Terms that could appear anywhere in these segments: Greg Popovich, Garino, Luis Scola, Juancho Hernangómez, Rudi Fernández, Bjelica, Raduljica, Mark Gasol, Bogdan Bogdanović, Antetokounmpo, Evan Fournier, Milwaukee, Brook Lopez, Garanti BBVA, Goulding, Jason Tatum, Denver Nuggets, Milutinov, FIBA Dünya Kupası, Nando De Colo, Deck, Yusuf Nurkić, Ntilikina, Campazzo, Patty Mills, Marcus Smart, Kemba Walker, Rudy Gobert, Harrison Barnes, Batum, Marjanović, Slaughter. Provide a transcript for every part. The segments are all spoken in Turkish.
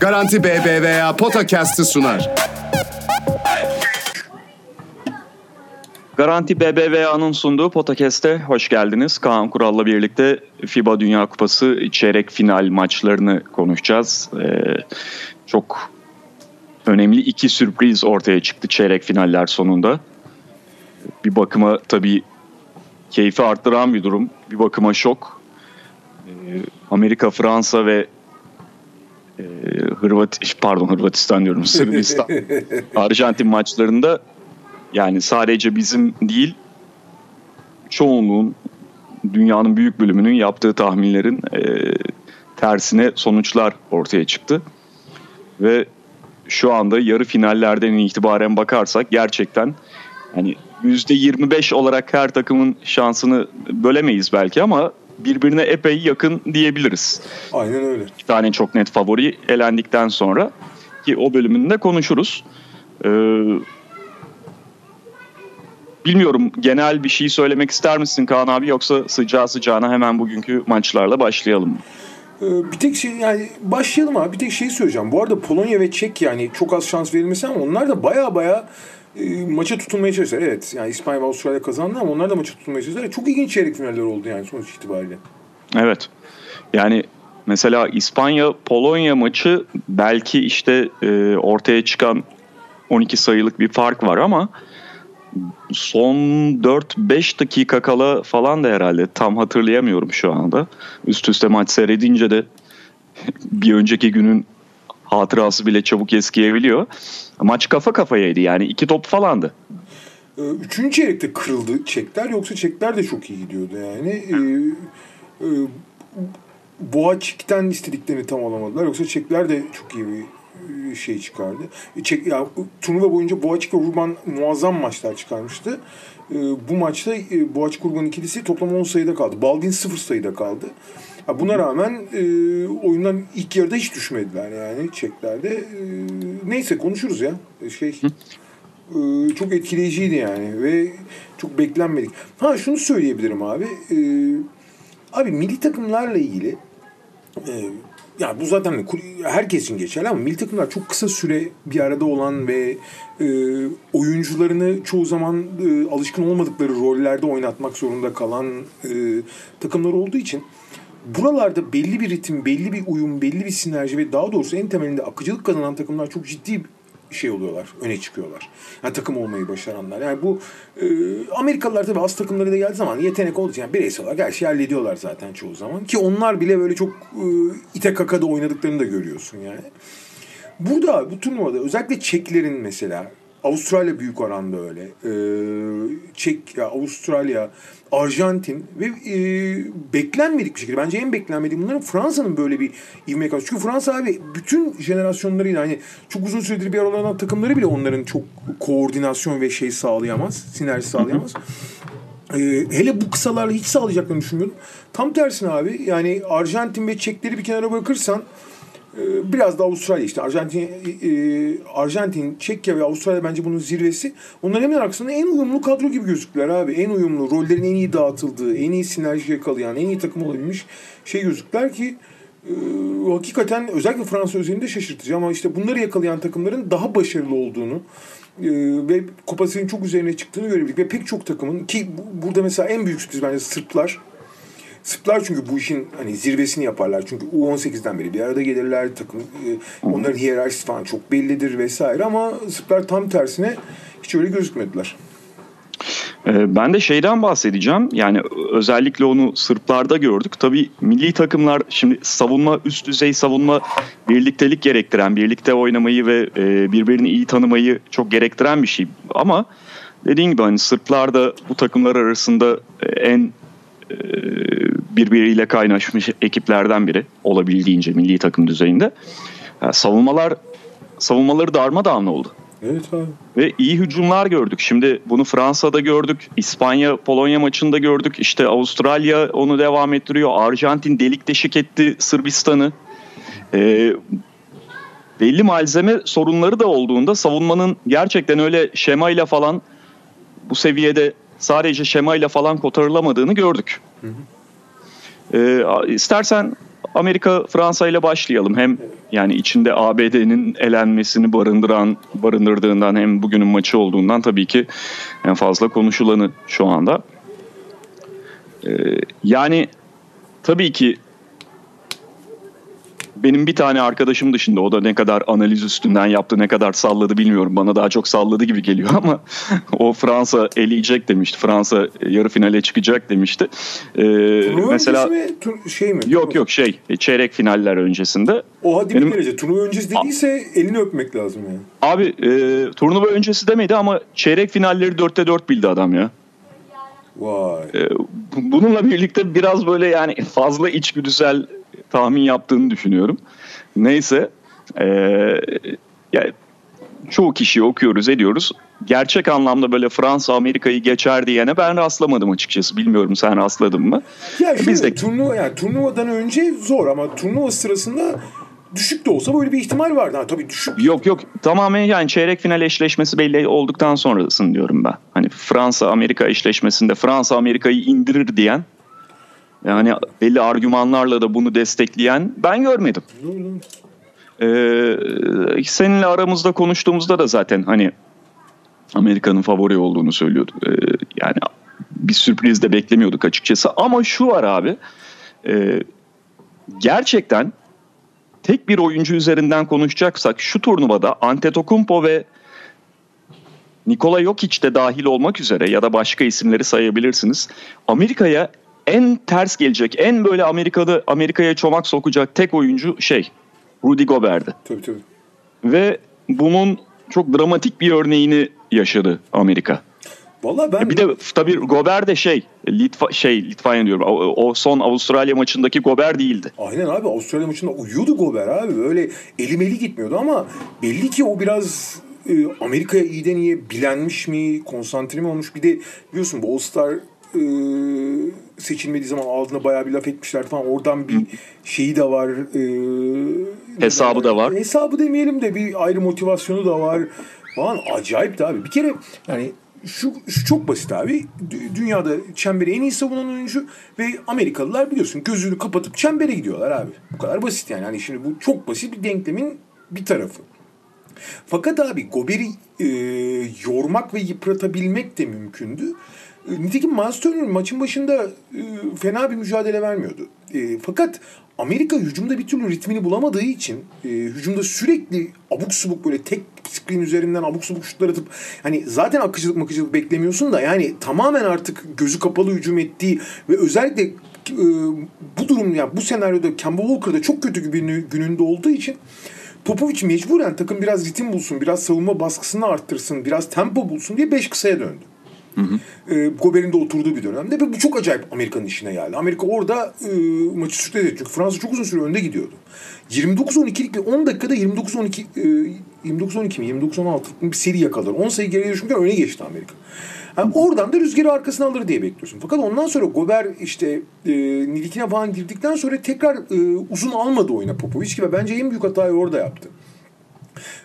Garanti BBVA Potacast'ı sunar. Garanti BBVA'nın sunduğu Potacast'e hoş geldiniz. Kaan Kural'la birlikte FIBA Dünya Kupası çeyrek final maçlarını konuşacağız. Çok önemli iki sürpriz ortaya çıktı çeyrek finaller sonunda. Bir bakıma tabii keyfi arttıran bir durum, bir bakıma şok. Amerika, Fransa ve Sırbistan, Arjantin maçlarında yani sadece bizim değil, çoğunluğun, dünyanın büyük bölümünün yaptığı tahminlerin tersine sonuçlar ortaya çıktı. Ve şu anda yarı finallerden itibaren bakarsak gerçekten hani %25 olarak her takımın şansını bölemeyiz belki ama birbirine epey yakın diyebiliriz. Aynen öyle. İki tane çok net favori elendikten sonra, ki o bölümünde konuşuruz. Bilmiyorum, genel bir şey söylemek ister misin Kaan abi, yoksa sıcağı sıcağına hemen bugünkü maçlarla başlayalım mı? Bir tek şey, yani başlayalım abi, bir tek şey söyleyeceğim. Bu arada Polonya ve Çek, yani çok az şans verilmesi ama onlar da baya maça tutulmaya çalıştılar. Evet, yani İspanya ve Avustralya kazandı ama onlar da maça tutulmaya çalıştılar. Çok ilginç çeyrek finaller oldu yani sonuç itibariyle. Evet, yani mesela İspanya-Polonya maçı belki işte ortaya çıkan 12 sayılık bir fark var ama son 4-5 dakika kala falan da herhalde, tam hatırlayamıyorum şu anda. Üst üste maç seyredince de bir önceki günün hatırası bile çabuk eskiyebiliyor. Maç kafa kafayaydı yani, iki top falandı. Üçüncü çeyrekte kırıldı Çekler, yoksa Çekler de çok iyi gidiyordu yani. Boğaçik'ten istediklerini tam alamadılar, yoksa Çekler de çok iyi bir şey çıkardı. Çek, ya, turnuva boyunca Boğaçik ve Urban muazzam maçlar çıkarmıştı. Bu maçta Boğaçik Urban ikilisi toplam 10 sayıda kaldı. Baldwin 0 sayıda kaldı. Ya, buna rağmen oyundan ilk yarıda hiç düşmediler yani Çeklerde. Neyse, konuşuruz ya. Çok etkileyiciydi yani ve çok beklenmedik. Ha, şunu söyleyebilirim abi. Abi, milli takımlarla ilgili yani bu zaten herkes için geçerli ama milli takımlar çok kısa süre bir arada olan ve oyuncularını çoğu zaman alışkın olmadıkları rollerde oynatmak zorunda kalan takımlar olduğu için buralarda belli bir ritim, belli bir uyum, belli bir sinerji ve daha doğrusu en temelinde akıcılık kazanan takımlar çok ciddi şey oluyorlar, öne çıkıyorlar. Yani takım olmayı başaranlar. Yani bu Amerikalılar tabii az takımları da geldiği zaman yetenek olduğu için yani bireysel olarak her şeyi hallediyorlar zaten çoğu zaman. Ki onlar bile böyle çok ite kakada oynadıklarını da görüyorsun yani. Burada, bu turnuvada özellikle Çeklerin mesela, Avustralya büyük oranda öyle. Çek, Avustralya, Arjantin ve beklenmedik bir şekilde. Bence en beklenmediği bunların Fransa'nın böyle bir ivmeye karşı. Çünkü Fransa abi bütün jenerasyonlarıyla hani çok uzun süredir bir arada olan takımları bile onların çok koordinasyon ve şey sağlayamaz. Sinerji sağlayamaz. Hele bu kısalarla hiç sağlayacaklarını düşünmüyordum. Tam tersine abi, yani Arjantin ve Çekleri bir kenara bırakırsan biraz da Avustralya, işte Arjantin, Çekya ve Avustralya bence bunun zirvesi. Onların hemen arkasında en uyumlu kadro gibi gözüktüler abi. En uyumlu, rollerin en iyi dağıtıldığı, en iyi sinerji yakalayan, en iyi takım olabilmiş şey gözüktüler ki hakikaten özellikle Fransa özelinde şaşırtıcı ama işte bunları yakalayan takımların daha başarılı olduğunu ve kupasının çok üzerine çıktığını görebildik. Ve pek çok takımın, ki burada mesela en büyük sürpriz bence Sırplar. Sırplar çünkü bu işin hani zirvesini yaparlar. Çünkü U18'den beri bir arada gelirler. Takım, onların hiyerarşisi falan çok bellidir vesaire ama Sırplar tam tersine hiç öyle gözükmediler. Ben de şeyden bahsedeceğim. Yani özellikle onu Sırplarda gördük. Tabii milli takımlar şimdi savunma, üst düzey savunma birliktelik gerektiren, birlikte oynamayı ve birbirini iyi tanımayı çok gerektiren bir şey. Ama dediğim gibi hani Sırplar da bu takımlar arasında en birbiriyle kaynaşmış ekiplerden biri olabildiğince milli takım düzeyinde. Yani savunmaları darmadağın oldu. Evet abi. Ve iyi hücumlar gördük. Şimdi bunu Fransa'da gördük, İspanya-Polonya maçında gördük. İşte Avustralya onu devam ettiriyor. Arjantin delik deşik etti Sırbistan'ı. Belli malzeme sorunları da olduğunda savunmanın gerçekten öyle şemayla falan, bu seviyede sadece şemayla falan kotarılamadığını gördük. İstersen Amerika, Fransa ile başlayalım. Hem yani içinde ABD'nin elenmesini barındırdığından hem bugünün maçı olduğundan tabii ki en fazla konuşulanı şu anda. Yani tabii ki benim bir tane arkadaşım dışında, o da ne kadar analiz üstünden yaptı, ne kadar salladı bilmiyorum. Bana daha çok salladı gibi geliyor ama o Fransa eleyecek demişti. Fransa yarı finale çıkacak demişti. Turnuva mesela öncesi mi? Şey mi? Yok şey, çeyrek finaller öncesinde. O hadi bir derece. Turnuva öncesi dediyse elini öpmek lazım yani. Abi turnuva öncesi demedi ama çeyrek finalleri 4'te 4 bildi adam ya. Vay. Bununla birlikte biraz böyle yani fazla içgüdüsel tahmin yaptığını düşünüyorum. Neyse, yani çoğu kişiyi okuyoruz, ediyoruz. Gerçek anlamda böyle Fransa Amerika'yı geçer diyene ben rastlamadım açıkçası. Bilmiyorum, sen rastladın mı? Ya bizdeki turnuva, yani turnuvadan önce zor ama turnuva sırasında düşük de olsa böyle bir ihtimal vardı. Ha, tabii düşük. Yok tamamen yani çeyrek final eşleşmesi belli olduktan sonrasını diyorum ben. Hani Fransa Amerika eşleşmesinde Fransa Amerika'yı indirir diyen, yani belli argümanlarla da bunu destekleyen ben görmedim. Seninle aramızda konuştuğumuzda da zaten hani Amerika'nın favori olduğunu söylüyorduk. Yani bir sürpriz de beklemiyorduk açıkçası. Ama şu var abi. Gerçekten tek bir oyuncu üzerinden konuşacaksak şu turnuvada Antetokounmpo ve Nikola Jokić de dahil olmak üzere ya da başka isimleri sayabilirsiniz. Amerika'ya en ters gelecek, en böyle Amerika'ya çomak sokacak tek oyuncu Rudy Gobert'di. Tabii. Ve bunun çok dramatik bir örneğini yaşadı Amerika. Vallahi ben bir de tabii Gobert de Litvanya diyorum. O son Avustralya maçındaki Gobert değildi. Aynen abi, Avustralya maçında uyuyordu Gobert abi. Öyle elimeli gitmiyordu ama belli ki o biraz Amerika'ya iyiden iyi bilenmiş mi, konsantre mi olmuş. Bir de biliyorsun bu All-Star seçilmediği zaman altına bayağı bir laf etmişler falan. Oradan bir şeyi de var. Hesabı da var. Hesabı demeyelim de bir ayrı motivasyonu da var falan. Acayip de abi. Bir kere yani şu çok basit abi. Dünyada çemberi en iyi savunan oyuncu ve Amerikalılar biliyorsun gözünü kapatıp çembere gidiyorlar abi. Bu kadar basit yani. Hani şimdi bu çok basit bir denklemin bir tarafı. Fakat abi Gobert'i yormak ve yıpratabilmek de mümkündü. Nitekim Myles Turner maçın başında fena bir mücadele vermiyordu. Fakat Amerika hücumda bir türlü ritmini bulamadığı için hücumda sürekli abuk subuk böyle tek screen üzerinden abuk subuk şutlar atıp hani zaten akıcılık makıcılık beklemiyorsun da yani tamamen artık gözü kapalı hücum ettiği ve özellikle bu durum yani bu senaryoda Kemba Walker'da çok kötü bir gününde olduğu için Popovich mecburen takım biraz ritim bulsun, biraz savunma baskısını arttırsın, biraz tempo bulsun diye 5 kısaya döndü. Gobert'in de oturduğu bir dönemde ve bu çok acayip Amerika'nın işine geldi. Amerika orada maçı sürükledi. Çünkü Fransa çok uzun süre önde gidiyordu. 29-12'lik ve 10 dakikada 29-12 mi? 29-16 bir seri yakaladı. 10 sayı geriye düşmüşken öne geçti Amerika. Yani oradan da rüzgarı arkasına alır diye bekliyorsun. Fakat ondan sonra Gobert Ntilikina falan girdikten sonra tekrar uzun almadı oyuna Popovich ve bence en büyük hatayı orada yaptı.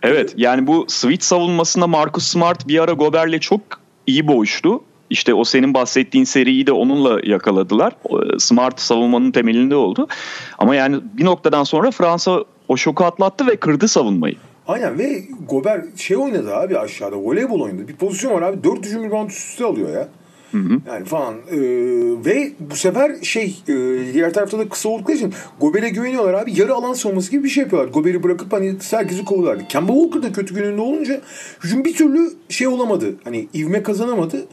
Evet yani bu switch savunmasında Marcus Smart bir ara Gobert'le çok iyi boğuştu. İşte o senin bahsettiğin seriyi de onunla yakaladılar. Smart savunmanın temelinde oldu. Ama yani bir noktadan sonra Fransa o şoku atlattı ve kırdı savunmayı. Aynen ve Gobert oynadı abi aşağıda. Voleybol oynadı. Bir pozisyon var abi. 4 hücum rebound üst üste alıyor ya. Hı. Yani falan. Ve bu sefer diğer tarafta da kısa oldukları için Gobert'e güveniyorlar abi. Yarı alan savunması gibi bir şey yapıyorlar. Gobert'i bırakıp hani herkesi kovuyorlardı. Kemba Walker da kötü gününde olunca hücum bir türlü olamadı. Hani ivme kazanamadı.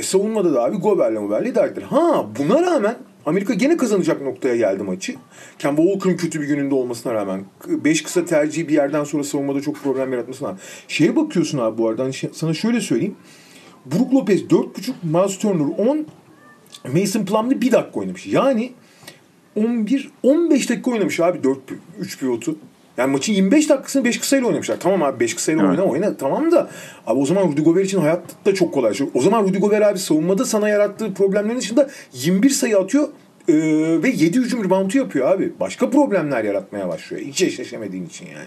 Savunmada da abi Gobert'le dertler. Ha buna rağmen Amerika gene kazanacak noktaya geldi maçı. Kemba Walker'ın kötü bir gününde olmasına rağmen 5 kısa tercihi bir yerden sonra savunmada çok problem yaratmasına rağmen. Bakıyorsun abi bu arada sana şöyle söyleyeyim. Brook Lopez 4.5, Myles Turner 10, Mason Plumlee 1 dakika oynamış. Yani 11-15 dakika oynamış abi 3 pivotu. Yani maçın 25 dakikasını 5 kısayla oynamışlar. Tamam abi 5 kısayla oyna. Tamam da abi o zaman Rudy Gobert için hayat da çok kolay. O zaman Rudy Gobert abi savunmada sana yarattığı problemlerin dışında 21 sayı atıyor ve 7 hücum reboundu yapıyor abi. Başka problemler yaratmaya başlıyor. Hiç eşleşemediğin için yani.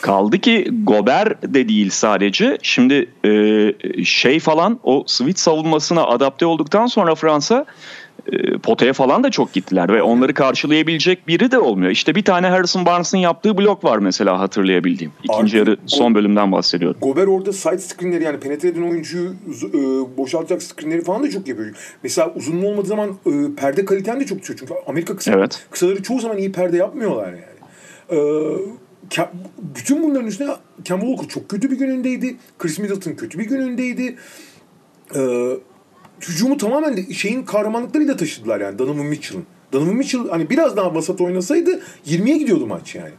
Kaldı ki Gobert de değil sadece. Şimdi falan o switch savunmasına adapte olduktan sonra Fransa potaya falan da çok gittiler ve onları karşılayabilecek biri de olmuyor. İşte bir tane Harrison Barnes'ın yaptığı blok var mesela, hatırlayabildiğim. İkinci yarı son bölümden bahsediyorum. Gobert orada side screenleri, yani penetre eden oyuncuyu boşaltacak screenleri falan da çok yapıyor. Mesela uzunluğu olmadığı zaman perde kaliten de çok düşüyor. Çünkü Amerika kısaları çoğu zaman iyi perde yapmıyorlar yani. Bütün bunların üstüne Kemba Walker çok kötü bir günündeydi. Khris Middleton kötü bir günündeydi. Hücumu tamamen de şeyin kahramanlıklarıyla taşıdılar yani, Donovan Mitchell'ın. Donovan Mitchell hani biraz daha vasat oynasaydı 20'ye gidiyordu maç yani.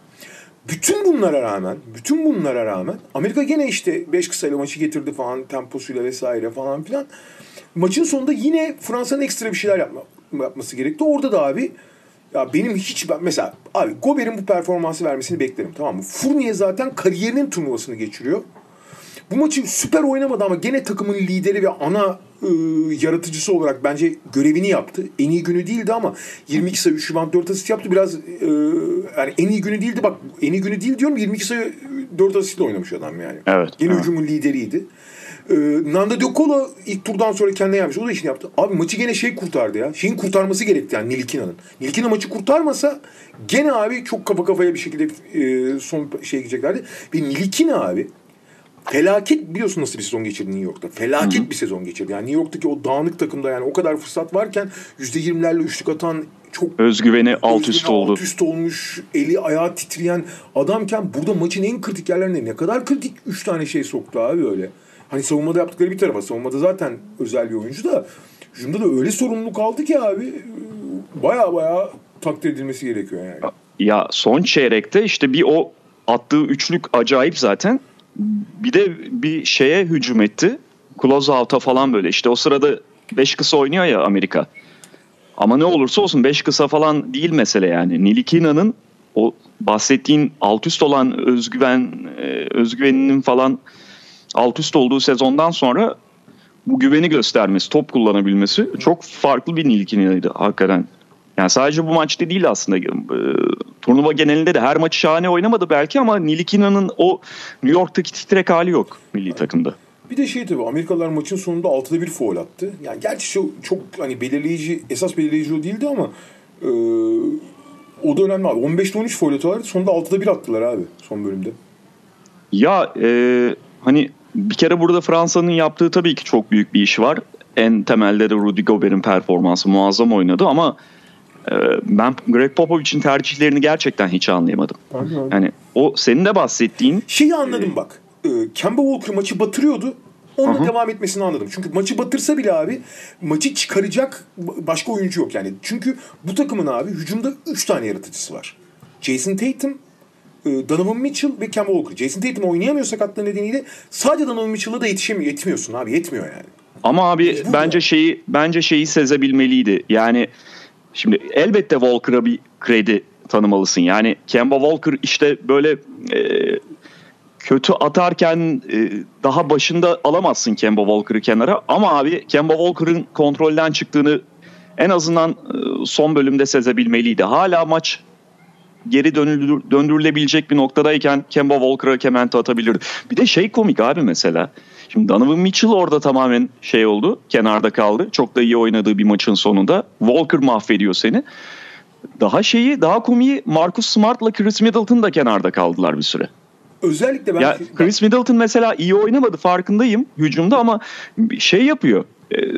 Bütün bunlara rağmen Amerika gene işte 5 kısayla maçı getirdi falan, temposuyla vesaire falan filan. Maçın sonunda yine Fransa'nın ekstra bir şeyler yapması gerekti. Orada da abi ya benim mesela abi Gobert'in bu performansı vermesini beklerim, tamam mı? Fournier zaten kariyerinin turnuvasını geçiriyor. Bu maçı süper oynamadı ama gene takımın lideri ve ana yaratıcısı olarak bence görevini yaptı. En iyi günü değildi ama 22 sayı, 3 rebound, 4 asist yaptı. Biraz yani en iyi günü değildi. Bak en iyi günü değil diyorum, 22 sayı 4 asistle oynamış adam yani. Evet. Gene hücumun lideriydi. Nando De Colo ilk turdan sonra kendine gelmiş. O da işini yaptı. Abi maçı gene kurtardı ya. Şeyin kurtarması gerekti yani, Ntilikina'nın. Ntilikina maçı kurtarmasa gene abi çok kafa kafaya bir şekilde son gideceklerdi. Ve Ntilikina abi felaket, biliyorsun nasıl bir sezon geçirdi New York'ta. Felaket bir sezon geçirdi. Yani New York'taki o dağınık takımda yani o kadar fırsat varken %20'lerle üçlük atan, çok özgüveni alt üst olmuş, eli ayağı titreyen adamken burada maçın en kritik yerlerine ne kadar kritik 3 tane şey soktu abi öyle. Hani savunmada yaptıkları bir tarafa, savunmada zaten özel bir oyuncu da hücumda da öyle sorumluluk aldı ki abi baya takdir edilmesi gerekiyor yani. Ya son çeyrekte işte bir o attığı üçlük acayip zaten. Bir de bir şeye hücum etti. Close out'a falan böyle. İşte o sırada 5 kısa oynuyor ya Amerika. Ama ne olursa olsun 5 kısa falan değil mesele yani. Ntilikina'nın o bahsettiğin alt üst olan özgüveninin falan alt üst olduğu sezondan sonra bu güveni göstermesi, top kullanabilmesi çok farklı bir Ntilikinadı hakikaten. Yani sadece bu maçta değil aslında. Turnuva genelinde de her maçı şahane oynamadı belki ama Ntilikina'nın o New York'taki titrek hali yok milli takımda. Bir de tabii Amerikalılar maçın sonunda 6'da 1 faul attı. Yani gerçi çok hani belirleyici, esas belirleyici o değildi ama o da önemli abi. 15'te 13 faul attılar. Sonunda 6'da 1 attılar abi son bölümde. Ya hani bir kere burada Fransa'nın yaptığı tabii ki çok büyük bir iş var. En temelde de Rudy Gobert'in performansı muazzam oynadı ama ben Greg Popovich'in tercihlerini gerçekten hiç anlayamadım. Anladım. Yani o senin de bahsettiğin... Şeyi anladım bak. Kemba Walker maçı batırıyordu. Onunla devam etmesini anladım. Çünkü maçı batırsa bile abi maçı çıkaracak başka oyuncu yok yani. Çünkü bu takımın abi hücumda 3 tane yaratıcısı var. Jason Tatum, Donovan Mitchell ve Kemba Walker. Jason Tatum oynayamıyor sakatlığı nedeniyle. Sadece Donovan Mitchell'a da yetişemiyor. Yetmiyorsun abi. Yetmiyor yani. Ama abi mecbur bence şeyi sezebilmeliydi. Yani şimdi elbette Walker'a bir kredi tanımalısın. Yani Kemba Walker işte böyle kötü atarken daha başında alamazsın Kemba Walker'ı kenara. Ama abi Kemba Walker'ın kontrolden çıktığını en azından son bölümde sezebilmeliydi. Hala maç geri döndürülebilecek bir noktadayken Kemba Walker'a kementi atabilirdi. Bir de komik abi mesela. Şimdi Donovan Mitchell orada tamamen oldu. Kenarda kaldı. Çok da iyi oynadığı bir maçın sonunda. Walker mahvediyor seni. Daha komiği Marcus Smart'la Khris Middleton da kenarda kaldılar bir süre. Özellikle ben... Khris Middleton mesela iyi oynamadı, farkındayım hücumda ama yapıyor.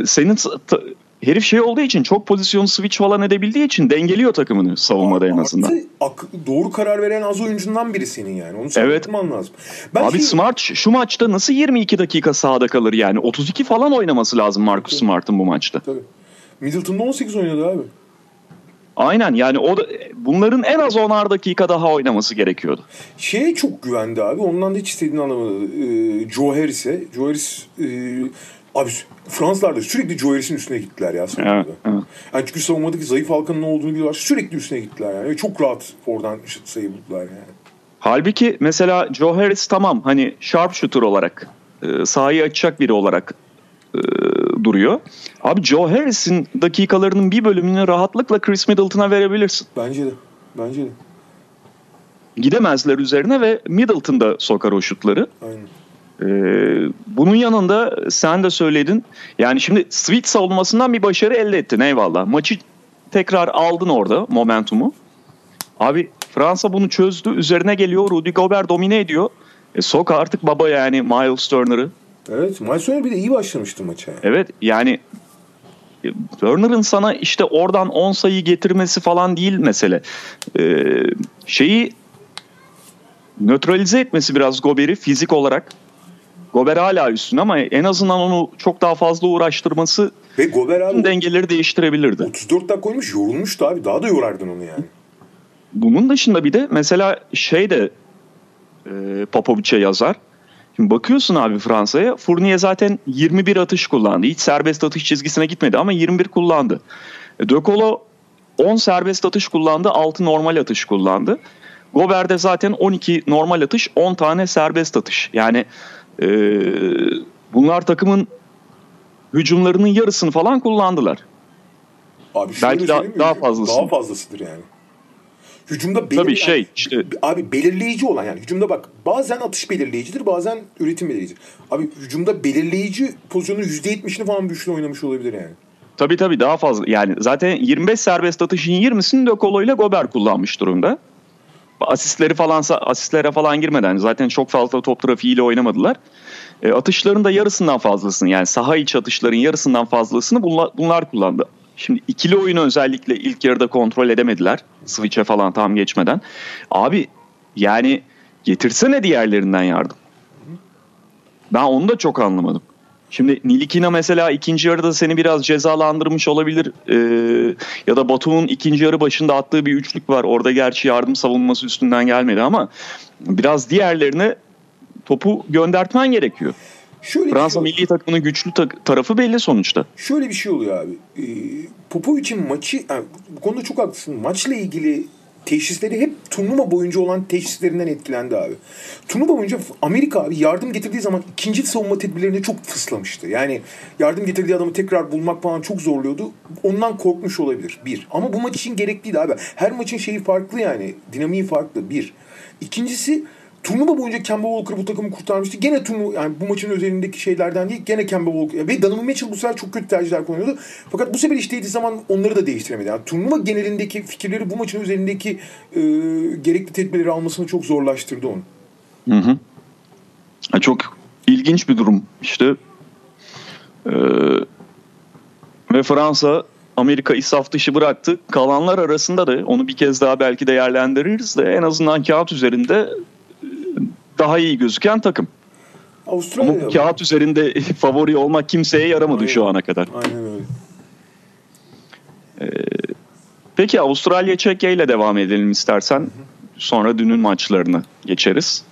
Senin... Herif olduğu için, çok pozisyonu switch falan edebildiği için dengeliyor takımını savunmada en azından. Doğru karar veren az oyuncundan biri senin yani. Onu söylemem lazım. Ben abi Smart şu maçta nasıl 22 dakika sahada kalır yani? 32 falan oynaması lazım Marcus Smart'ın bu maçta. Tabii. Middleton'da 18 oynadı abi. Aynen yani o da, bunların en az 10'ar dakika daha oynaması gerekiyordu. Çok güvendi abi. Ondan da hiç istediğini anlamadı. Joe Harris'e. Joe Harris... Abi Fransızlar da sürekli Joe Harris'in üstüne gittiler ya sonunda. Evet. Yani çünkü savunmadaki zayıf halkanın ne olduğunu biliyorlar. Sürekli üstüne gittiler yani. Çok rahat oradan sayı buldular yani. Halbuki mesela Joe Harris tamam hani sharpshooter olarak sahayı açacak biri olarak duruyor. Abi Joe Harris'in dakikalarının bir bölümünü rahatlıkla Khris Middleton'a verebilirsin. Bence de. Gidemezler üzerine ve Middleton da sokar o şutları. Aynen. Bunun yanında sen de söyledin. Yani şimdi switch savunmasından bir başarı elde ettin, eyvallah. Maçı tekrar aldın orada, momentumu. Abi Fransa bunu çözdü. Üzerine geliyor. Rudy Gobert domine ediyor. Sok artık baba yani Myles Turner'ı. Evet, Myles Turner bir de iyi başlamıştı maça. Evet yani Turner'ın sana işte oradan 10 sayı getirmesi falan değil mesele. Şeyi nötralize etmesi biraz Gobert'i fizik olarak. Gobert hala üstün ama en azından onu çok daha fazla uğraştırması ve Gobert abi dengeleri değiştirebilirdi. 34 dakika oynamış, yorulmuştu abi. Daha da yorardın onu yani. Bunun dışında bir de mesela şey de Popovich'e yazar. Şimdi bakıyorsun abi Fransa'ya. Fournier zaten 21 atış kullandı. Hiç serbest atış çizgisine gitmedi ama 21 kullandı. De Colo 10 serbest atış kullandı. 6 normal atış kullandı. Gobert'de zaten 12 normal atış, 10 tane serbest atış. Yani bunlar takımın hücumlarının yarısını falan kullandılar. Abi belki daha fazlasını. Daha fazlasıdır yani. Hücumda belirleyici, şey, işte, abi belirleyici olan yani hücumda bak bazen atış belirleyicidir, bazen üretim belirleyicidir. Abi hücumda belirleyici pozisyonun %70'ini falan bir üçlü oynamış olabilir yani. Tabii daha fazla yani zaten 25 serbest atışın 20'sini De Colo ile Gobert kullanmış durumda. Asistlere falan girmeden zaten çok fazla top trafiğiyle oynamadılar. Atışların da yarısından fazlasını yani saha içi atışların yarısından fazlasını bunlar kullandı. Şimdi ikili oyunu özellikle ilk yarıda kontrol edemediler. Switch'e falan tam geçmeden. Abi yani getirsene diğerlerinden yardım. Ben onu da çok anlamadım. Şimdi Ntilikina mesela ikinci yarıda seni biraz cezalandırmış olabilir. Ya da Batum'un ikinci yarı başında attığı bir üçlük var. Orada gerçi yardım savunması üstünden gelmedi ama biraz diğerlerine topu göndertmen gerekiyor. Şöyle Fransa milli takımının güçlü tarafı belli sonuçta. Şöyle bir şey oluyor abi. Popovic'in maçı, yani bu konuda çok haklısın. Maçla ilgili teşhisleri hep turnuva boyunca olan teşhislerinden etkilendi abi. Turnuva boyunca Amerika abi yardım getirdiği zaman ikinci savunma tedbirlerine çok fıslamıştı. Yani yardım getirdiği adamı tekrar bulmak falan çok zorluyordu. Ondan korkmuş olabilir. Bir. Ama bu maç için gerekliydi abi. Her maçın şeyi farklı yani. Dinamiği farklı. Bir. İkincisi turnuva boyunca Kemba Walker bu takımı kurtarmıştı. Gene turnuva yani bu maçın özelindeki şeylerden değil. Gene Kemba Walker ve Donovan Mitchell bu sefer çok kötü tercihler koyuyordu. Fakat bu sefer işteydiği zaman onları da değiştiremedi. Yani turnuva genelindeki fikirleri bu maçın özelindeki gerekli tedbirleri almasını çok zorlaştırdı onu. Hı hı. Çok ilginç bir durum işte. Ve Fransa Amerika israf dışı bıraktı. Kalanlar arasında da onu bir kez daha belki değerlendiririz de en azından kağıt üzerinde daha iyi gözüken takım. Avustralya ama kağıt üzerinde favori olmak kimseye yaramadı aynen, şu ana kadar. Aynen öyle. Peki Avustralya Çekya ile devam edelim istersen. Hı-hı. Sonra dünün maçlarını geçeriz.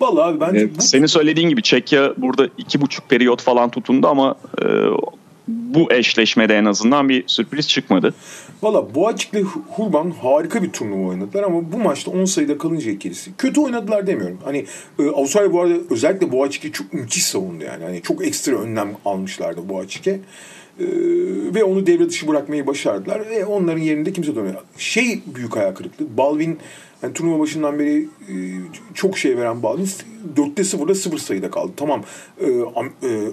Vallahi abi bence senin söylediğin gibi Çekya burada 2,5 periyot falan tutundu ama bu eşleşmede en azından bir sürpriz çıkmadı. Valla Boğaçık ile Hurban harika bir turnuva oynadılar ama bu maçta 10 sayıda kalınca ikilisi. Kötü oynadılar demiyorum. Hani Avustralya bu arada özellikle Boğaçık'ı çok müthiş savundu yani. Hani çok ekstra önlem almışlardı Boğaçık'e. Ve onu devre dışı bırakmayı başardılar. Ve onların yerinde kimse dönmüyor. Şey büyük ayağı kırıklığı. Balvin yani turnuva başından beri çok şey veren Balvin 4'te 0'da 0 sayıda kaldı. Tamam.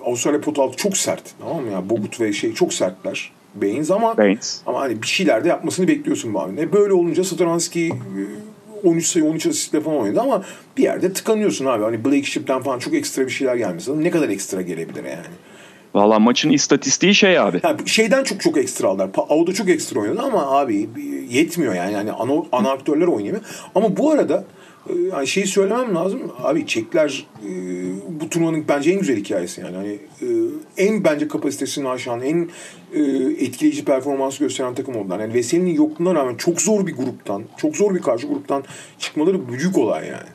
Avustralya pot altı çok sert. Tamam mı? Yani Bogut ve şey çok sertler. Baines ama hani bir şeyler de yapmasını bekliyorsun Balvin'e. Böyle olunca Satoranski 13 sayı 13 asistle falan oynadı ama bir yerde tıkanıyorsun abi. Hani Blake Ship'ten falan çok ekstra bir şeyler gelmesin. Ne kadar ekstra gelebilir yani? Valla maçın istatistiği şey abi. Yani şeyden çok ekstra aldılar. Auda çok ekstra oynadı ama abi yetmiyor yani. Yani ana aktörler oynayamıyor. Ama bu arada yani şeyi söylemem lazım. Abi Çekler bu turnuvanın bence en güzel hikayesi yani. Hani en bence kapasitesini aşan, en etkileyici performansı gösteren takım oldular. Yani Veseli'nin yokluğuna rağmen çok zor bir gruptan, çok zor bir karşı gruptan çıkmaları büyük olay yani.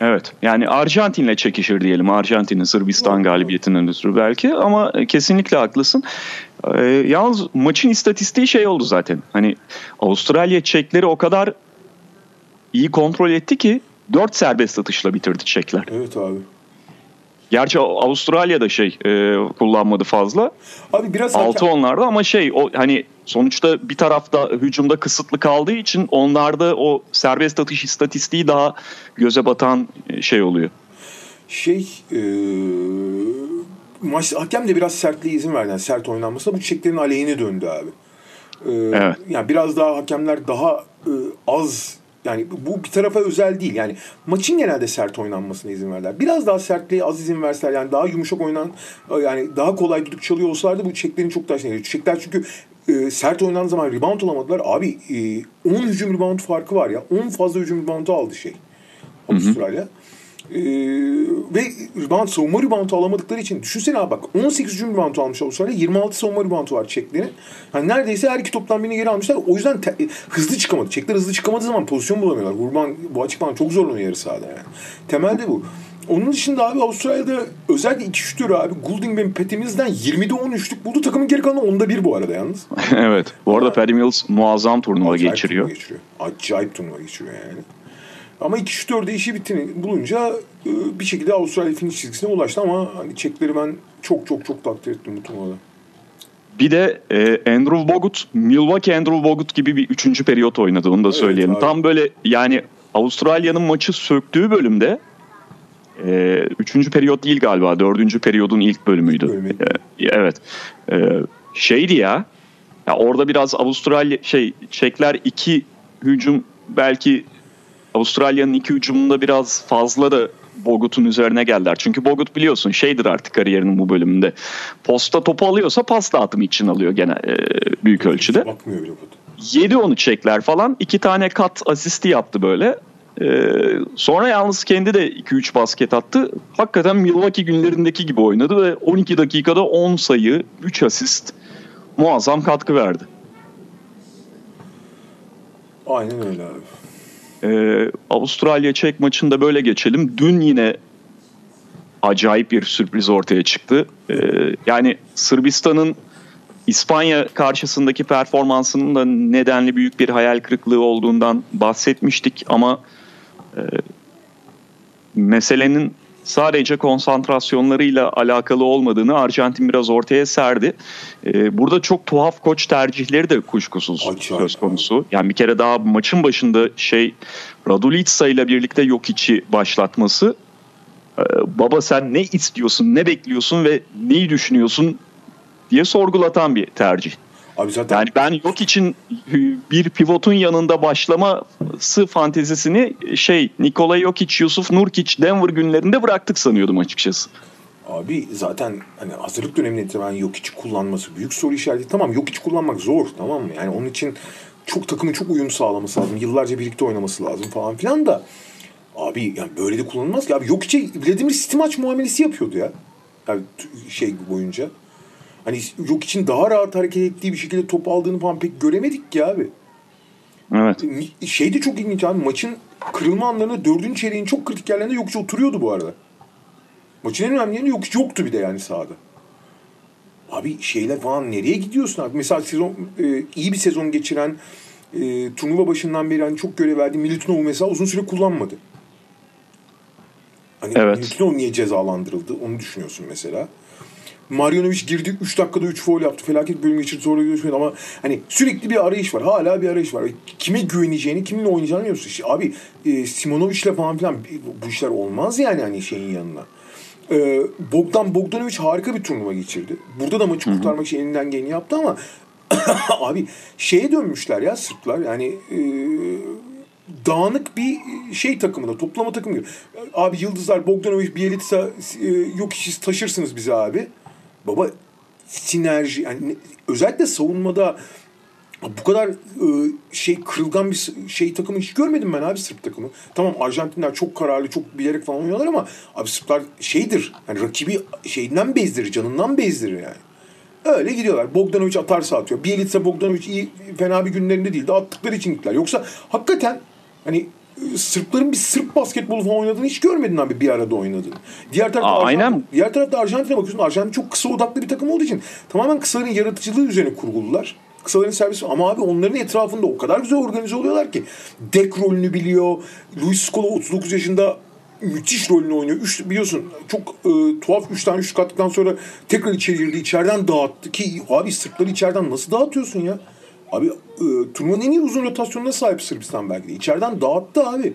Evet yani Arjantin'le çekişir diyelim. Arjantin'in Sırbistan galibiyetinden ötürü belki ama kesinlikle haklısın. Yalnız maçın istatistiği şey oldu zaten. Hani Avustralya Çekleri o kadar iyi kontrol etti ki 4 serbest atışla bitirdi Çekler. Evet abi. Gerçi Avustralya'da kullanmadı fazla. Abi biraz 6 onlarda ama hani sonuçta bir tarafta hücumda kısıtlı kaldığı için onlarda o serbest atış istatistiği daha göze batan şey oluyor. maç hakem de biraz sertliğe izin verdi. Yani sert oynanmasına bu çiçeklerin aleyhine döndü abi. Evet. Yani biraz daha hakemler daha az, yani bu bir tarafa özel değil. Yani maçın genelde sert oynanmasına izin verdiler. Biraz daha sertliğe az izin verseler, yani daha yumuşak oynan, yani daha kolay düdük çalıyor olsalardı bu çiçeklerin çok daha şeyleri. Çiçekler çünkü sert oynanan zaman rebound alamadılar. Abi 10 hücum rebound farkı var ya. 10 fazla hücum reboundu aldı Avustralya. Ve rebound, savunma reboundu alamadıkları için düşünsene abi, bak 18 hücum reboundu almış Avustralya, 26 savunma reboundu var Çeklerin. Yani neredeyse her iki toptan birini geri almışlar. O yüzden hızlı çıkamadı. Çekler hızlı çıkamadığı zaman pozisyon bulamıyorlar. Bu açıklamada çok zorlanıyor yarı sahada yani. Temelde bu. Onun dışında abi Avustralya'da özellikle iki şütörü abi Goulding ve Petimiz'den 20'de 10 üçlük buldu. Takımın geri kalanı 10'da 1 bu arada yalnız. Evet. Bu arada Patty Mills muazzam turnuva geçiriyor. Acayip turnuva geçiriyor yani. Ama 2-4'de işi bulunca bir şekilde Avustralya finish çizgisine ulaştı ama hani Çekleri ben çok takdir ettim bu turnuvada. Bir de Andrew Bogut, Milwaukee Andrew Bogut gibi bir 3. periyot oynadı, onu da söyleyelim. Evet, tam böyle yani Avustralya'nın maçı söktüğü bölümde 3. periyot değil galiba, 4. periyodun ilk bölümüydü. Evet. Şeydi ya orada biraz Avustralya Çekler iki hücum, belki Avustralya'nın iki hücumunda biraz fazla da Bogut'un üzerine geldiler. Çünkü Bogut biliyorsun şeydir artık kariyerinin bu bölümünde. Posta topu alıyorsa pas dağıtımı için alıyor gene büyük ölçüde. 7-10 Çekler falan. 2 tane kat asisti yaptı böyle. Sonra yalnız kendi de 2-3 basket attı. Hakikaten Milwaukee günlerindeki gibi oynadı ve 12 dakikada 10 sayı, 3 asist muazzam katkı verdi. Aynen öyle abi. Avustralya Çek maçında böyle geçelim. Dün yine acayip bir sürpriz ortaya çıktı. Yani Sırbistan'ın İspanya karşısındaki performansının da nedenli büyük bir hayal kırıklığı olduğundan bahsetmiştik ama meselenin sadece konsantrasyonlarıyla alakalı olmadığını Arjantin biraz ortaya serdi. Burada çok tuhaf koç tercihleri de kuşkusuz söz konusu. Yani bir kere daha maçın başında Raduljica ile birlikte Jokic'i başlatması. Baba sen ne istiyorsun, ne bekliyorsun ve neyi düşünüyorsun diye sorgulatan bir tercih. Abi zaten... Yani ben Jokic'in bir pivotun yanında başlaması fantezisini Nikola Jokić, Yusuf Nurkić Denver günlerinde bıraktık sanıyordum açıkçası. Abi zaten hani hazırlık döneminde itibaren Jokic'i kullanması büyük soru işareti. Tamam, Jokić kullanmak zor, tamam mı? Yani onun için takımın çok uyum sağlaması lazım. Yıllarca birlikte oynaması lazım falan filan da. Abi yani böyle de kullanılmaz ki. Abi Jokic'e Vladimir Stimac muamelesi yapıyordu ya. Yani boyunca. Hani yok için daha rahat hareket ettiği bir şekilde top aldığını falan pek göremedik ki abi. Evet. De çok ilginç abi. Maçın kırılma anlarında 4. çeyreğin çok kritik yerlerinde Jokić oturuyordu bu arada. Maçın en önemli yerinde Jokić yoktu bir de yani sahada. Abi falan nereye gidiyorsun abi? Mesela iyi bir sezon geçiren turnuva başından beri hani çok görev verdiği Milutinov mesela uzun süre kullanmadı. Hani evet. Milutinov niye cezalandırıldı? Onu düşünüyorsun mesela. Marjanović girdi 3 dakikada 3 foul yaptı. Felaket bölüm geçirdi, sonra görüşmedi ama hani sürekli bir arayış var. Hala bir arayış var. Kime güveneceğini, kiminle oynayacağını bilmiyorsun. Abi Simonovic'le falan filan bu işler olmaz yani hani yanına. Bogdan Bogdanović harika bir turnuva geçirdi. Burada da maçı kurtarmak için elinden geleni yaptı ama abi dönmüşler ya Sırplar. Yani dağınık bir takımında, toplama takımı gibi. Abi yıldızlar Bogdanović, Bjelica, Jokić taşırsınız bize abi. Baba sinerji yani özellikle savunmada bu kadar kırılgan bir takımı hiç görmedim ben abi, Sırp takımı. Tamam Arjantinler çok kararlı, çok bilerek falan oynuyorlar ama abi Sırplar yani rakibi şeyinden bezdirir, canından bezdirir yani. Öyle gidiyorlar. Bogdanović atarsa atıyor. Bjelica Bogdanović iyi fena bir günlerinde değildi. Attıkları için gittiler. Yoksa hakikaten hani Sırpların bir Sırp basketbolu falan oynadığını hiç görmedin abi bir arada oynadığını. Diğer tarafta Arjantin'e bakıyorsun. Arjantin çok kısa odaklı bir takım olduğu için tamamen kısaların yaratıcılığı üzerine kurgulular. Kısaların servisi ama abi onların etrafında o kadar güzel organize oluyorlar ki. Deck rolünü biliyor. Luis Scola 39 yaşında müthiş rolünü oynuyor. Biliyorsun çok tuhaf 3 tane üçlük attıktan sonra tekrar içeri girdi. İçeriden dağıttı ki abi Sırpları içeriden nasıl dağıtıyorsun ya? Abi turnuvanın en iyi uzun rotasyonuna sahip Sırbistan belki de. İçeriden dağıttı abi.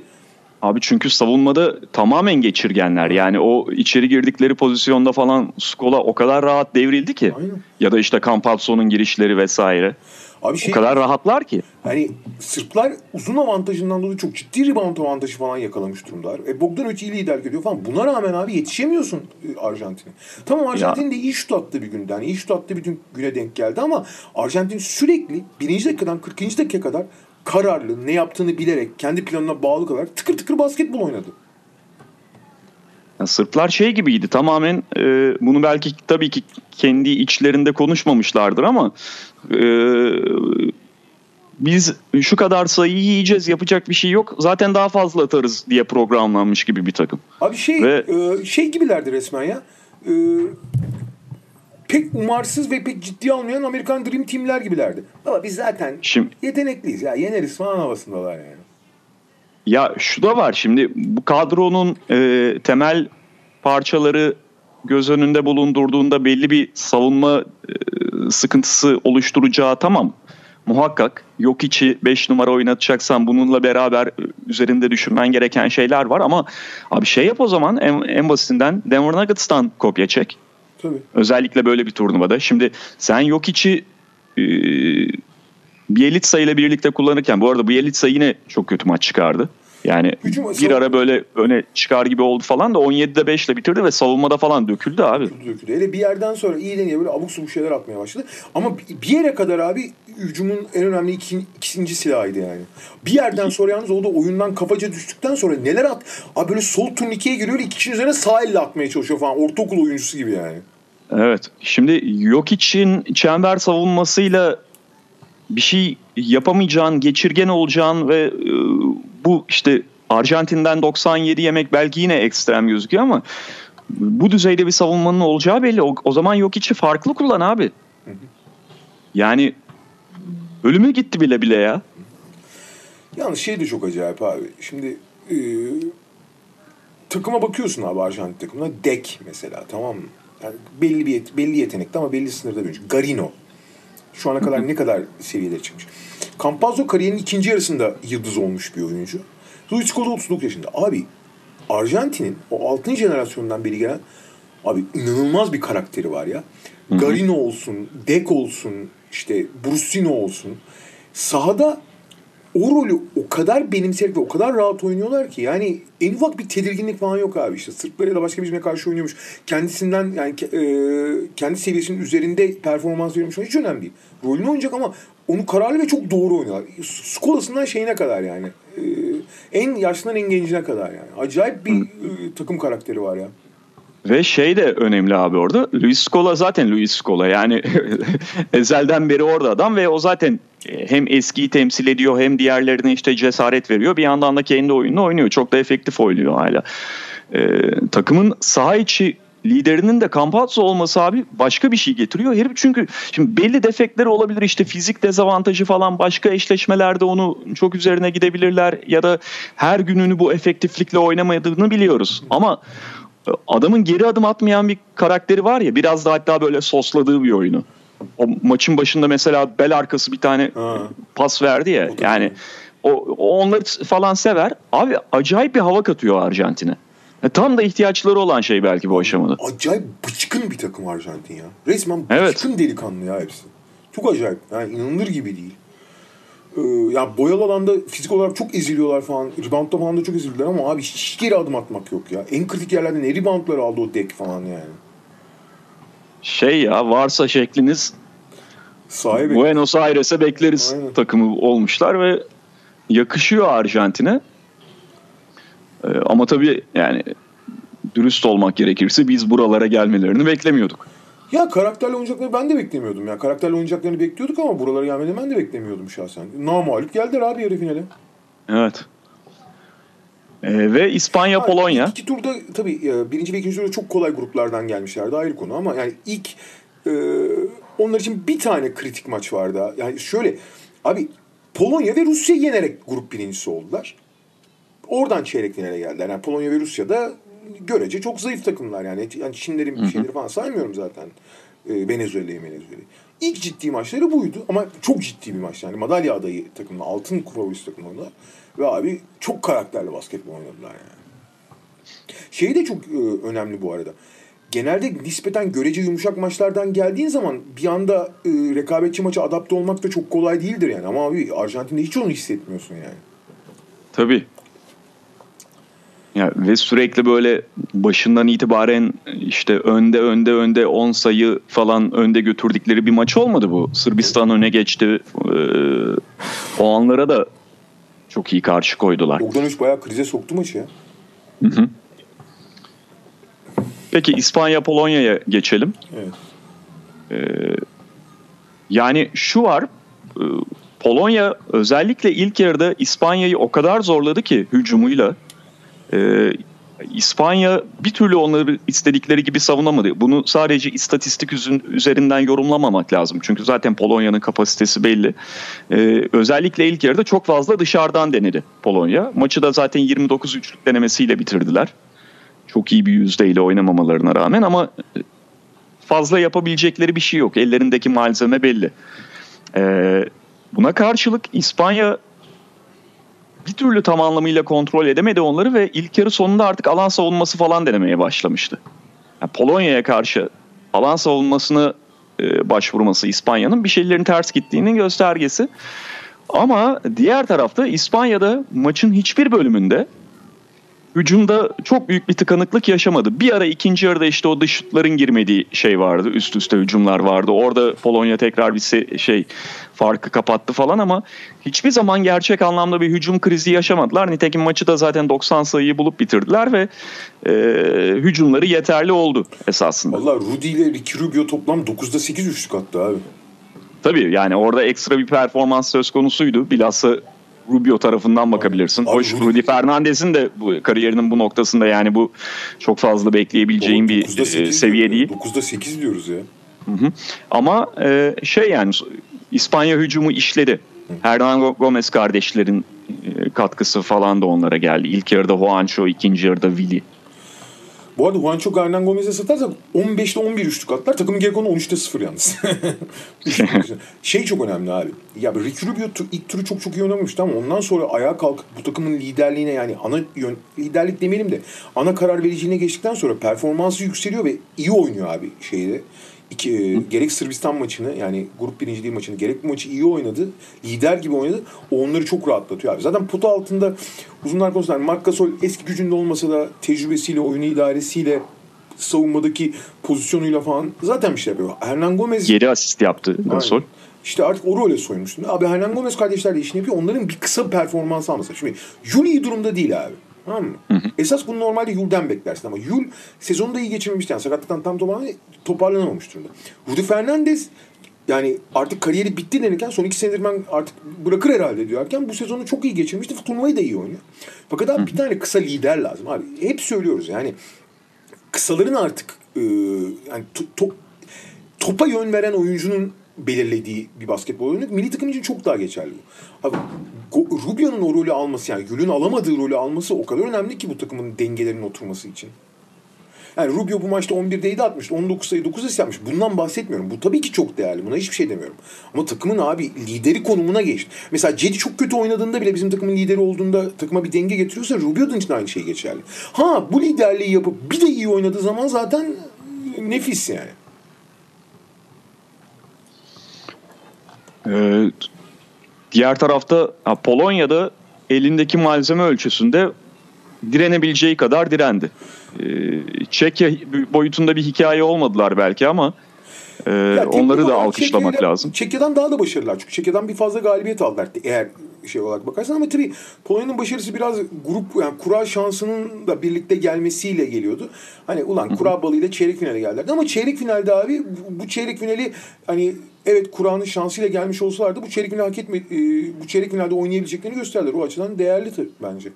Abi çünkü savunmada tamamen geçirgenler. Yani o içeri girdikleri pozisyonda falan Scola o kadar rahat devrildi ki. Aynen. Ya da işte Campazzo'nun girişleri vesaire. Abi o kadar rahatlar ki. Hani Sırplar uzun avantajından dolayı çok ciddi rebound avantajı falan yakalamış durumdalar. Bogdanović iyi lider görüyor falan. Buna rağmen abi yetişemiyorsun Arjantin'e. Tamam Arjantin de iyi şut attı bir günden. Yani iyi şut attı bir güne denk geldi ama Arjantin sürekli 1. dakikadan 40. dakika kadar kararlı, ne yaptığını bilerek, kendi planına bağlı kalarak tıkır tıkır basketbol oynadı. Yani Sırplar şey gibiydi tamamen, bunu belki tabii ki kendi içlerinde konuşmamışlardır ama biz şu kadar sayıyı yiyeceğiz, yapacak bir şey yok, zaten daha fazla atarız diye programlanmış gibi bir takım. Abi şey gibilerdi resmen ya. Pek umarsız ve pek ciddiye almayan Amerikan Dream Team'ler gibilerdi. Ama biz zaten yetenekliyiz ya, yeneriz falan havasındalar yani. Ya şu da var şimdi, bu kadronun temel parçaları göz önünde bulundurduğunda belli bir savunma sıkıntısı oluşturacağı tamam. Muhakkak Jokić'i 5 numara oynatacaksan bununla beraber üzerinde düşünmen gereken şeyler var ama abi şey yap o zaman, en basitinden Denver Nuggets'tan kopya çek. Tabii. Özellikle böyle bir turnuvada. Şimdi sen Jokić'i Bjelica ile birlikte kullanırken, bu arada Bjelica yine çok kötü maç çıkardı. Yani bir ara böyle öne çıkar gibi oldu falan da 17'de 5'le bitirdi ve savunmada falan döküldü abi. Döküldü. Hele bir yerden sonra iyileniyor, böyle abuk subuk şeyler atmaya başladı. Ama bir yere kadar abi hücumun en önemli ikinci silahıydı yani. Bir yerden sonra yalnız o da oyundan kafaca düştükten sonra neler at. Abi böyle sol turnikeye giriyor, iki kişinin üzerine sağ elle atmaya çalışıyor falan. Ortaokul oyuncusu gibi yani. Evet. Şimdi Jokić'in çember savunmasıyla bir şey yapamayacağın, geçirgen olacağın ve bu işte Arjantin'den 97 yemek belki yine ekstrem gözüküyor ama bu düzeyde bir savunmanın olacağı belli. O zaman Jokić'i farklı kullan abi. Yani ölüme gitti bile ya. Yalnız şey de çok acayip abi. Şimdi takıma bakıyorsun abi, Arjantin takımına. Deck mesela, tamam mı? Yani belli yetenekli ama belli sınırda bir oyuncu. Garino. Şu ana kadar ne kadar seviyelere çıkmış. Campazzo kariyerinin 2. yarısında yıldız olmuş bir oyuncu. Luis Scola 39 yaşında. Abi Arjantin'in o 6. jenerasyondan beri gelen abi inanılmaz bir karakteri var ya. Hı-hı. Garino olsun, Deck olsun, işte Brusino olsun. Sahada o rolü o kadar benimserek ve o kadar rahat oynuyorlar ki yani en ufak bir tedirginlik falan yok abi. İşte Sırplara da başka birine karşı oynuyormuş. Kendisinden yani kendi seviyesinin üzerinde performans veriyormuş. Hiç önemli değil. Rolünü oynayacak ama onu kararlı ve çok doğru oynuyorlar. Skolasından şeyine kadar yani. En yaşlıdan en gencine kadar yani. Acayip bir takım karakteri var ya. Ve şey de önemli abi orada. Luis Scola zaten Luis Scola. Yani ezelden beri orada adam ve o zaten hem eskiyi temsil ediyor hem diğerlerine işte cesaret veriyor. Bir yandan da kendi oyununu oynuyor. Çok da efektif oynuyor hala. Takımın saha içi liderinin de Campazzo olması abi başka bir şey getiriyor. Herif çünkü şimdi belli defekleri olabilir, işte fizik dezavantajı falan, başka eşleşmelerde onu çok üzerine gidebilirler ya da her gününü bu efektiflikle oynamadığını biliyoruz. Ama adamın geri adım atmayan bir karakteri var ya, biraz da hatta böyle sosladığı bir oyunu. O maçın başında mesela bel arkası bir tane pas verdi ya. Yani o onları falan sever. Abi acayip bir hava katıyor Arjantin'e. Tam da ihtiyaçları olan şey belki bu aşamada. Acayip bıçkın bir takım Arjantin ya. Resmen bıçkın delikanlı ya hepsi. Çok acayip. Yani inanılır gibi değil. Ya boyalı alanda fizik olarak çok eziliyorlar falan. Rebound'da falan da çok ezildiler ama abi hiç geri adım atmak yok ya. En kritik yerlerde ne reboundları aldı o Deck falan yani. Şey ya, varsa şekliniz sahibi. Buenos Aires'e bekleriz. Aynen. Takımı olmuşlar ve yakışıyor Arjantin'e. Ama tabii yani dürüst olmak gerekirse biz buralara gelmelerini beklemiyorduk. Ya karakterli oyuncakları ben de beklemiyordum. Ya karakterli oyuncaklarını bekliyorduk ama buralara gelmelerini ben de beklemiyordum şahsen. Namalip geldiler abi yarı finale. Evet. Ve İspanya, Polonya. İlk iki turda tabii birinci ve ikinci turda çok kolay gruplardan gelmişlerdi, ayrı konu ama yani ilk onlar için bir tane kritik maç vardı. Yani şöyle abi, Polonya ve Rusya yenerek grup birincisi oldular. Oradan çeyrek finale geldiler. Yani Polonya ve Rusya da görece çok zayıf takımlar yani. Yani Çinlerin bir şeyleri falan saymıyorum zaten. Venezuela'yı. İlk ciddi maçları buydu ama çok ciddi bir maç yani. Madalya adayı takımla, altın kurovuz takımla oynadılar. Ve abi çok karakterli basketbol oynadılar yani. Şey de çok önemli bu arada. Genelde nispeten görece yumuşak maçlardan geldiğin zaman bir anda rekabetçi maça adapte olmak da çok kolay değildir yani. Ama abi Arjantin'de hiç onu hissetmiyorsun yani. Tabii. Ya, ve sürekli böyle başından itibaren işte önde 10 sayı falan önde götürdükleri bir maç olmadı bu. Sırbistan öne geçti. O anlara da çok iyi karşı koydular. Bogdanović bayağı krize soktu maçı ya. Hı hı. Peki İspanya-Polonya'ya geçelim. Evet. Yani şu var, Polonya özellikle ilk yarıda İspanya'yı o kadar zorladı ki hücumuyla. İspanya bir türlü onları istedikleri gibi savunamadı. Bunu sadece istatistik üzerinden yorumlamamak lazım. Çünkü zaten Polonya'nın kapasitesi belli. Özellikle ilk yarıda çok fazla dışarıdan denedi Polonya. Maçı da zaten 29 üçlük denemesiyle bitirdiler. Çok iyi bir yüzdeyle oynamamalarına rağmen ama fazla yapabilecekleri bir şey yok. Ellerindeki malzeme belli. Buna karşılık İspanya bir türlü tam anlamıyla kontrol edemedi onları ve ilk yarı sonunda artık alan savunması falan denemeye başlamıştı. Yani Polonya'ya karşı alan savunmasına başvurması İspanya'nın bir şeylerin ters gittiğinin göstergesi. Ama diğer tarafta İspanya'da maçın hiçbir bölümünde hücumda çok büyük bir tıkanıklık yaşamadı. Bir ara ikinci yarıda işte o dış şutların girmediği şey vardı. Üst üste hücumlar vardı. Orada Polonya tekrar bir şey farkı kapattı falan ama hiçbir zaman gerçek anlamda bir hücum krizi yaşamadılar. Nitekim maçı da zaten 90 sayıyı bulup bitirdiler ve hücumları yeterli oldu esasında. Valla Rudy ile Ricky Rubio toplam 9'da 8 üçlük attı abi. Tabii yani orada ekstra bir performans söz konusuydu. Bilhassa Rubio tarafından bakabilirsin. Abi, hoş Rudi Fernández'in de bu, kariyerinin bu noktasında yani bu çok fazla bekleyebileceğim bir seviye değil. 9'da 8 diyoruz ya. Hı-hı. Ama şey yani İspanya hücumu işledi. Hernangómez kardeşlerin katkısı falan da onlara geldi. İlk yarıda Juancho, ikinci yarıda Vili. Bu arada Juancho Hernangómez'e satarsak 15'te 11 üçlük atlar. Takımın geri konu 13'te 0 yalnız. Şey çok önemli abi. Ya Ricky Rubio ilk turu çok iyi oynamamıştı ama ondan sonra ayağa kalkıp bu takımın liderliğine yani liderlik demeyelim de ana karar vericiliğine geçtikten sonra performansı yükseliyor ve iyi oynuyor abi şeyde. Gerek Sırbistan maçını yani grup birinciliği maçını gerek bu maçı iyi oynadı. Lider gibi oynadı. Onları çok rahatlatıyor abi. Zaten pota altında uzunlar konusunda Mark Gasol eski gücünde olmasa da tecrübesiyle, oyunu idaresiyle, savunmadaki pozisyonuyla falan zaten bir şey yapıyor. Hernangómez 7 asist yaptı Gasol. Aynen. İşte artık o role soymuştum. Abi Hernangómez kardeşler de işini yapıyor. Onların bir kısa performans alması. Şimdi Jul iyi durumda değil abi. Tamam mı? Hı hı. Esas bunu normalde Jul'den beklersin ama Jul sezonu da iyi geçirmemişti. Yani sakatlıktan tam toparlanamamış durumda. Rudi Fernández yani artık kariyeri bitti denirken son 2 senedir ben artık bırakır herhalde diyorken bu sezonu çok iyi geçirmişti. Turnuvayı da iyi oynuyor. Fakat abi bir tane kısa lider lazım abi. Hep söylüyoruz yani kısaların artık yani topa yön veren oyuncunun belirlediği bir basketbol oyunu. Milli takım için çok daha geçerli bu. Abi Rubio'nun o rolü alması yani Gül'ün alamadığı rolü alması o kadar önemli ki bu takımın dengelerinin oturması için. Yani Rubio bu maçta 11'deydi atmıştı. 19 sayı 9 asist yapmış. Bundan bahsetmiyorum. Bu tabii ki çok değerli. Buna hiçbir şey demiyorum. Ama takımın abi lideri konumuna geçti. Mesela Cedi çok kötü oynadığında bile bizim takımın lideri olduğunda takıma bir denge getiriyorsa Rubio'dan için aynı şey geçerli. Ha bu liderliği yapıp bir de iyi oynadığı zaman zaten nefis yani. Diğer tarafta Polonya'da elindeki malzeme ölçüsünde direnebileceği kadar direndi. Çekya boyutunda bir hikaye olmadılar belki ama onları da alkışlamak lazım. Çekya'dan daha da başarılılar çünkü Çekya'dan bir fazla galibiyet aldılar eğer şey olarak bakarsan ama tabii Polonya'nın başarısı biraz grup yani kura şansının da birlikte gelmesiyle geliyordu. Hani ulan kura balıyla çeyrek finale geldilerdi ama çeyrek finalde abi bu çeyrek finali hani evet Kur'an'ın şansıyla gelmiş olsalardı bu çeyrek final hak etmedi. Bu çeyrek finalde oynayabileceklerini gösterdiler. O açıdan değerli tabii bence.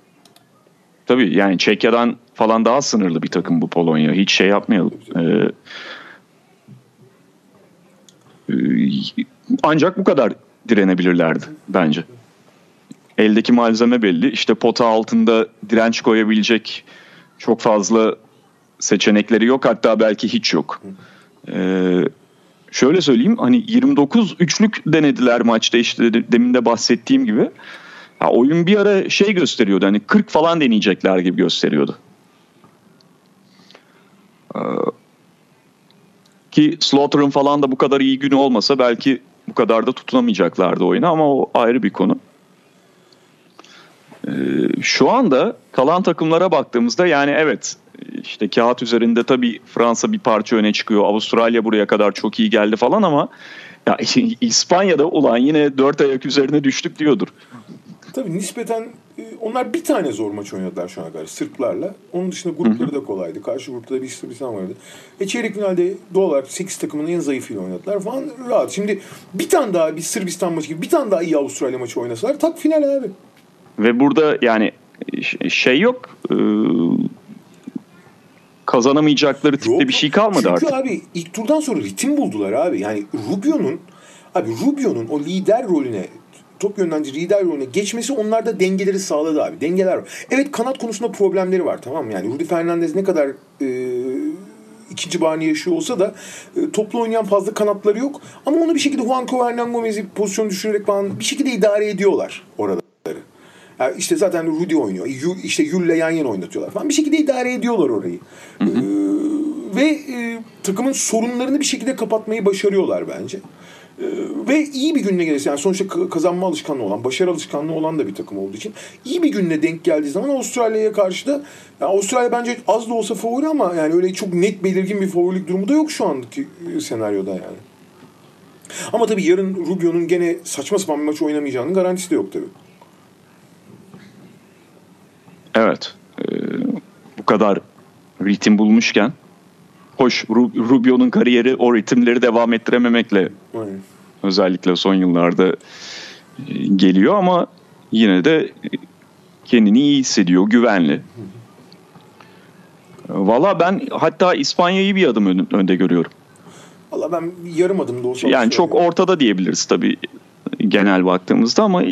Tabii yani Çekya'dan falan daha sınırlı bir takım bu Polonya. Hiç şey yapmayalım. Ancak bu kadar direnebilirlerdi bence. Eldeki malzeme belli. İşte pota altında direnç koyabilecek çok fazla seçenekleri yok. Hatta belki hiç yok. şöyle söyleyeyim, hani 29 üçlük denediler maçta, işte demin de bahsettiğim gibi. Ya oyun bir ara şey gösteriyordu, hani 40 falan deneyecekler gibi gösteriyordu. Ki Slaughter'ın falan da bu kadar iyi günü olmasa belki bu kadar da tutunamayacaklardı oyunu, ama o ayrı bir konu. Şu anda kalan takımlara baktığımızda yani evet, işte kağıt üzerinde tabii Fransa bir parça öne çıkıyor. Avustralya buraya kadar çok iyi geldi falan, ama ya İspanya'da olan yine dört ayak üzerine düştük diyordur. Tabii nispeten onlar bir tane zor maç oynadılar şu ana kadar Sırplarla. Onun dışında grupları da kolaydı. Karşı grupta da bir Sırbistan vardı. Çeyrek finalde doğal olarak 8 takımın en zayıfıyla oynadılar falan, rahat. Şimdi bir tane daha bir Sırbistan maçı gibi bir tane daha iyi Avustralya maçı oynasalar tak final abi. Ve burada yani şey yok, kazanamayacakları tipte yok, bir şey kalmadı çünkü artık. Çünkü abi ilk turdan sonra ritim buldular abi. Yani Rubio'nun o lider rolüne, top yönlendirici lider rolüne geçmesi onlarda dengeleri sağladı abi. Dengeler var. Evet, kanat konusunda problemleri var, tamam mı? Yani Rudi Fernández ne kadar ikinci baharını yaşıyor olsa da toplu oynayan fazla kanatları yok. Ama onu bir şekilde Juancho Hernangómez'i pozisyon düşürerek falan bir şekilde idare ediyorlar orada. Yani işte zaten Rudy oynuyor. İşte Yul'le yan yana oynatıyorlar falan. Bir şekilde idare ediyorlar orayı. Hı hı. Ve takımın sorunlarını bir şekilde kapatmayı başarıyorlar bence. Ve iyi bir gününe gelirse, yani sonuçta kazanma alışkanlığı olan, başarı alışkanlığı olan da bir takım olduğu için iyi bir gününe denk geldiği zaman Avustralya'ya karşı da, yani Avustralya bence az da olsa favori, ama yani öyle çok net belirgin bir favorilik durumu da yok şu andaki senaryoda yani. Ama tabii yarın Rubio'nun gene saçma sapan bir maç oynamayacağının garantisi de yok tabii. Evet, bu kadar ritim bulmuşken, hoş Rubio'nun kariyeri o ritimleri devam ettirememekle özellikle son yıllarda geliyor, ama yine de kendini iyi hissediyor, güvenli. Valla ben hatta İspanya'yı bir adım önde görüyorum. Valla ben yarım adım da olsa. Yani çok ortada diyebiliriz tabii genel baktığımızda, ama...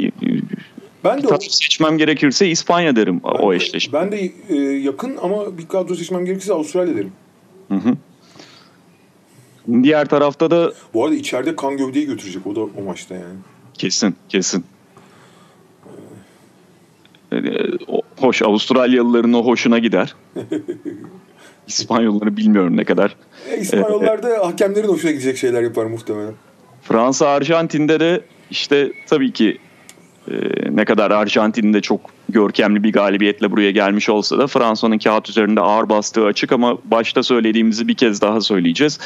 Ben de kadro seçmem gerekirse İspanya derim o eşleşme. Ben de yakın, ama bir kadro seçmem gerekirse Avustralya derim. Hı hı. Diğer tarafta da... Bu arada içeride kan gövdeyi götürecek o da o maçta yani. Kesin. Hoş, Avustralyalıların o hoşuna gider. İspanyolları bilmiyorum ne kadar. İspanyollar da hakemlerin hoşuna gidecek şeyler yapar muhtemelen. Fransa Arjantin'de de işte tabii ki ne kadar Arjantin'de çok görkemli bir galibiyetle buraya gelmiş olsa da Fransa'nın kağıt üzerinde ağır bastığı açık, ama başta söylediğimizi bir kez daha söyleyeceğiz.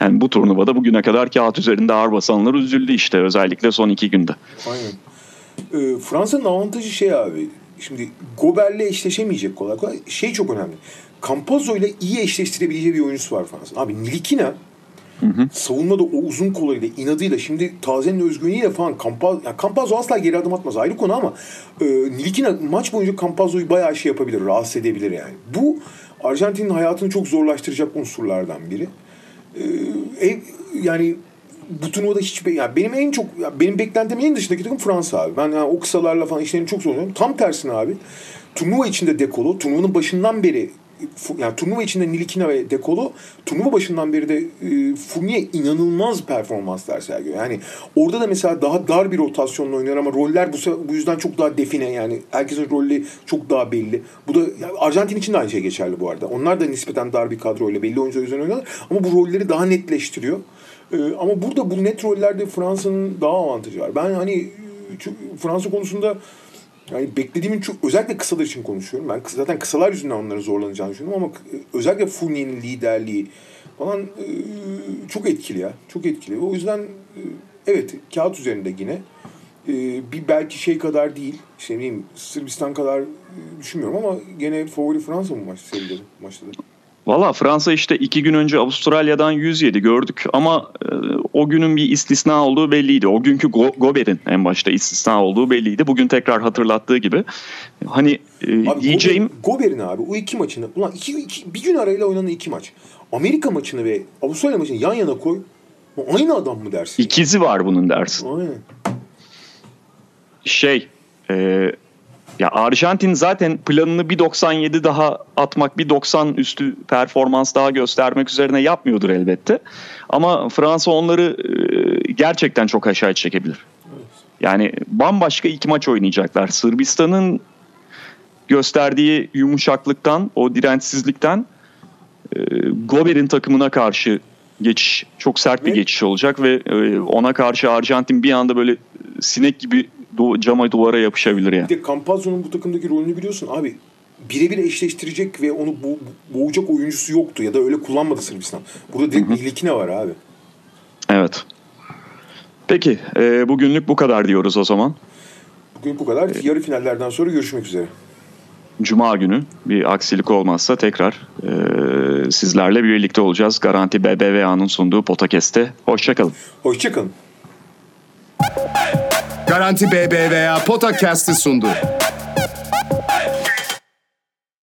Yani bu turnuvada bugüne kadar kağıt üzerinde ağır basanlar üzüldü işte, özellikle son iki günde. Aynen. Fransa'nın avantajı şey abi, şimdi Gobert'le eşleşemeyecek kolay kolay. Şey çok önemli. Campazzo ile iyi eşleştirebileceği bir oyuncusu var Fransa'nın. Abi Ntilikina savunmada o uzun koluyla, inadıyla, şimdi tazenin özgüveniyle falan Campazzo asla geri adım atmaz, ayrı konu, ama Ntilikina maç boyunca Campazzo'yu bayağı şey yapabilir, rahatsız edebilir yani. Bu Arjantin'in hayatını çok zorlaştıracak unsurlardan biri. Yani bu turnuvada hiç yani benim beklentimin en dışındaki takım Fransa abi. Ben yani o kısalarla falan işlerini çok zorluyorum. Tam tersine abi, turnuva içinde De Colo, turnuvanın başından beri, yani turnuva içinde Ntilikina ve De Colo, turnuva başından beri de Fournier inanılmaz performanslar sergiliyor. Yani orada da mesela daha dar bir rotasyonla oynuyor, ama roller bu yüzden çok daha define, yani herkesin rolü çok daha belli. Bu da yani Arjantin için de aynı şey geçerli bu arada. Onlar da nispeten dar bir kadroyla belli oyuncular üzerine oynuyorlar, ama bu rolleri daha netleştiriyor. Ama burada bu net rollerde Fransa'nın daha avantajı var. Ben hani Fransa konusunda yani beklediğimin çok, özellikle kısalar için konuşuyorum. Ben zaten kısalar yüzünden onların zorlanacağını düşünüyorum, ama özellikle Fournier'in liderliği falan çok etkili ya. Çok etkili. O yüzden evet, kağıt üzerinde yine bir belki şey kadar değil, şey diyeyim, Sırbistan kadar düşünmüyorum, ama gene favori Fransa mı maçta da? Valla Fransa işte 2 gün önce Avustralya'dan 107 gördük, ama o günün bir istisna olduğu belliydi. O günkü Gobert'in en başta istisna olduğu belliydi. Bugün tekrar hatırlattığı gibi. Hani diyeceğim... Gobert'in abi o iki maçını... Ulan bir gün arayla oynanan iki maç. Amerika maçını ve Avustralya maçını yan yana koy. Aynı adam mı dersin? İkizi var bunun dersin. Aynen. Ya Arjantin zaten planını 1.97 daha atmak, 1.90 üstü performans daha göstermek üzerine yapmıyordur elbette. Ama Fransa onları gerçekten çok aşağı çekebilir. Yani bambaşka iki maç oynayacaklar. Sırbistan'ın gösterdiği yumuşaklıktan, o dirençsizlikten Gobert'in takımına karşı geçiş, çok sert bir geçiş olacak ve ona karşı Arjantin bir anda böyle sinek gibi cama duvara yapışabilir yani. Bir de Campazzo'nun bu takımdaki rolünü biliyorsun abi. Birebir eşleştirecek ve onu boğacak oyuncusu yoktu ya da öyle kullanmadı Sırbistan. Burada direkt Ntilikina var abi. Evet. Peki bugünlük bu kadar diyoruz o zaman. Bugün bu kadar. Yarı finallerden sonra görüşmek üzere. Cuma günü bir aksilik olmazsa tekrar sizlerle birlikte olacağız. Garanti BBVA'nın sunduğu Potacast'te. Hoşçakalın. Hoşçakalın. Garanti BBVA Podcast'ı sundu.